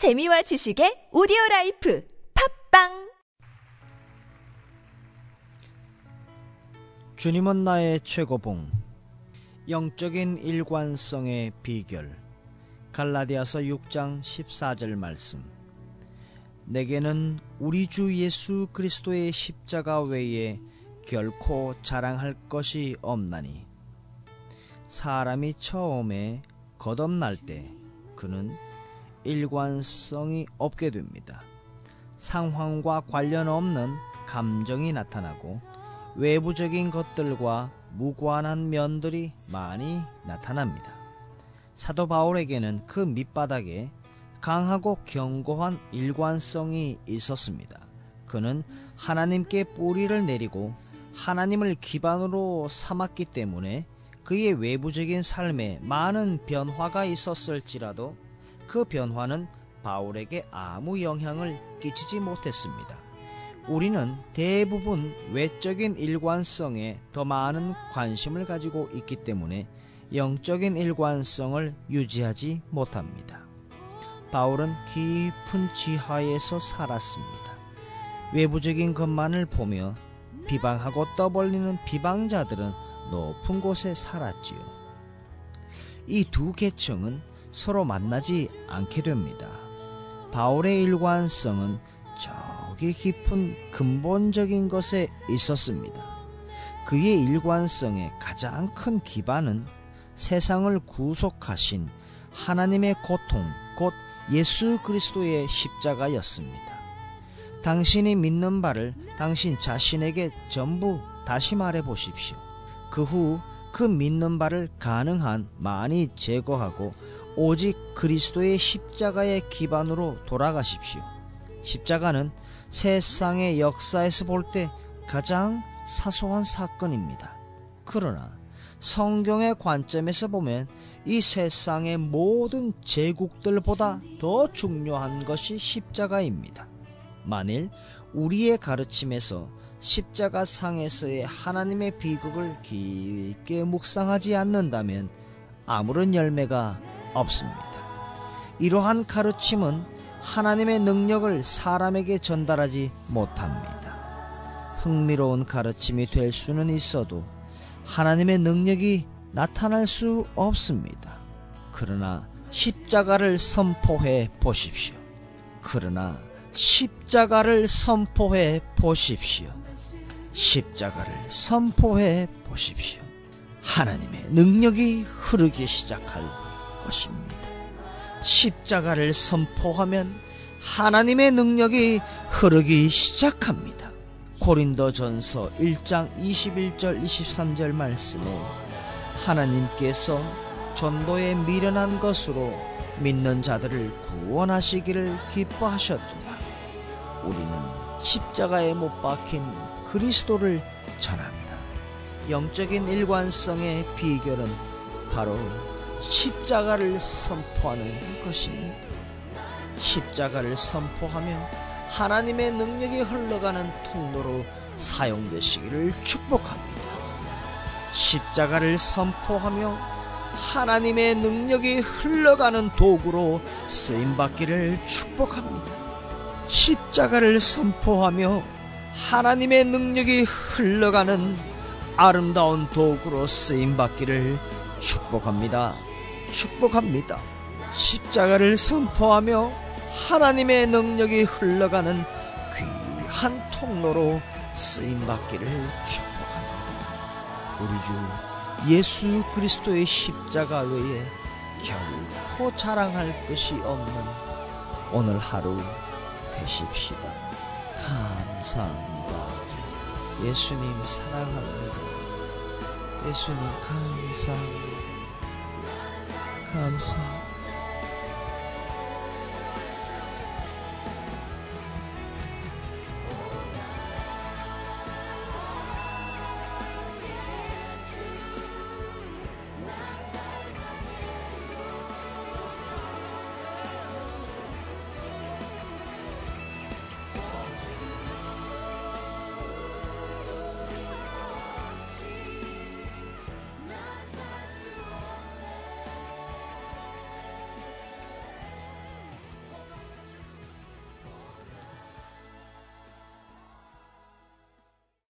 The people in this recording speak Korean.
재미와 지식의 오디오라이프 팝빵. 주님은 나의 최고봉. 영적인 일관성의 비결. 갈라디아서 6장 14절 말씀. 내게는 우리 주 예수 그리스도의 십자가 외에 결코 자랑할 것이 없나니, 사람이 처음에 거듭날 때 그는 일관성이 없게 됩니다. 상황과 관련 없는 감정이 나타나고 외부적인 것들과 무관한 면들이 많이 나타납니다. 사도 바울에게는 그 밑바닥에 강하고 견고한 일관성이 있었습니다. 그는 하나님께 뿌리를 내리고 하나님을 기반으로 삼았기 때문에 그의 외부적인 삶에 많은 변화가 있었을지라도 그 변화는 바울에게 아무 영향을 끼치지 못했습니다. 우리는 대부분 외적인 일관성에 더 많은 관심을 가지고 있기 때문에 영적인 일관성을 유지하지 못합니다. 바울은 깊은 지하에서 살았습니다. 외부적인 것만을 보며 비방하고 떠벌리는 비방자들은 높은 곳에 살았지요. 이 두 계층은 서로 만나지 않게 됩니다. 바울의 일관성은 저기 깊은 근본적인 것에 있었습니다. 그의 일관성의 가장 큰 기반은 세상을 구속하신 하나님의 고통, 곧 예수 그리스도의 십자가였습니다. 당신이 믿는 바를 당신 자신에게 전부 다시 말해 보십시오. 그 후 그 믿는 바를 가능한 많이 제거하고 오직 그리스도의 십자가의 기반으로 돌아가십시오. 십자가는 세상의 역사에서 볼 때 가장 사소한 사건입니다. 그러나 성경의 관점에서 보면 이 세상의 모든 제국들보다 더 중요한 것이 십자가입니다. 만일 우리의 가르침에서 십자가 상에서의 하나님의 비극을 깊게 묵상하지 않는다면 아무런 열매가 없습니다. 이러한 가르침은 하나님의 능력을 사람에게 전달하지 못합니다. 흥미로운 가르침이 될 수는 있어도 하나님의 능력이 나타날 수 없습니다. 그러나 십자가를 선포해 보십시오. 십자가를 선포해 보십시오. 하나님의 능력이 흐르기 시작할 것입니다. 십자가를 선포하면 하나님의 능력이 흐르기 시작합니다. 고린도전서 1장 21절 23절 말씀에 하나님께서 전도에 미련한 것으로 믿는 자들을 구원하시기를 기뻐하셨도다. 우리는 십자가에 못 박힌 그리스도를 전합니다. 영적인 일관성의 비결은 바로 십자가를 선포하는 것입니다. 십자가를 선포하면 하나님의 능력이 흘러가는 통로로 사용되시기를 축복합니다. 십자가를 선포하며 하나님의 능력이 흘러가는 도구로 쓰임받기를 축복합니다. 십자가를 선포하며 하나님의 능력이 흘러가는 아름다운 도구로 쓰임받기를 축복합니다. 십자가를 선포하며 하나님의 능력이 흘러가는 귀한 통로로 쓰임받기를 축복합니다. 우리 주 예수 그리스도의 십자가 외에 결코 자랑할 것이 없는 오늘 하루 되십시다. 감사합니다. 예수님 사랑합니다. 예수님 감사합니다.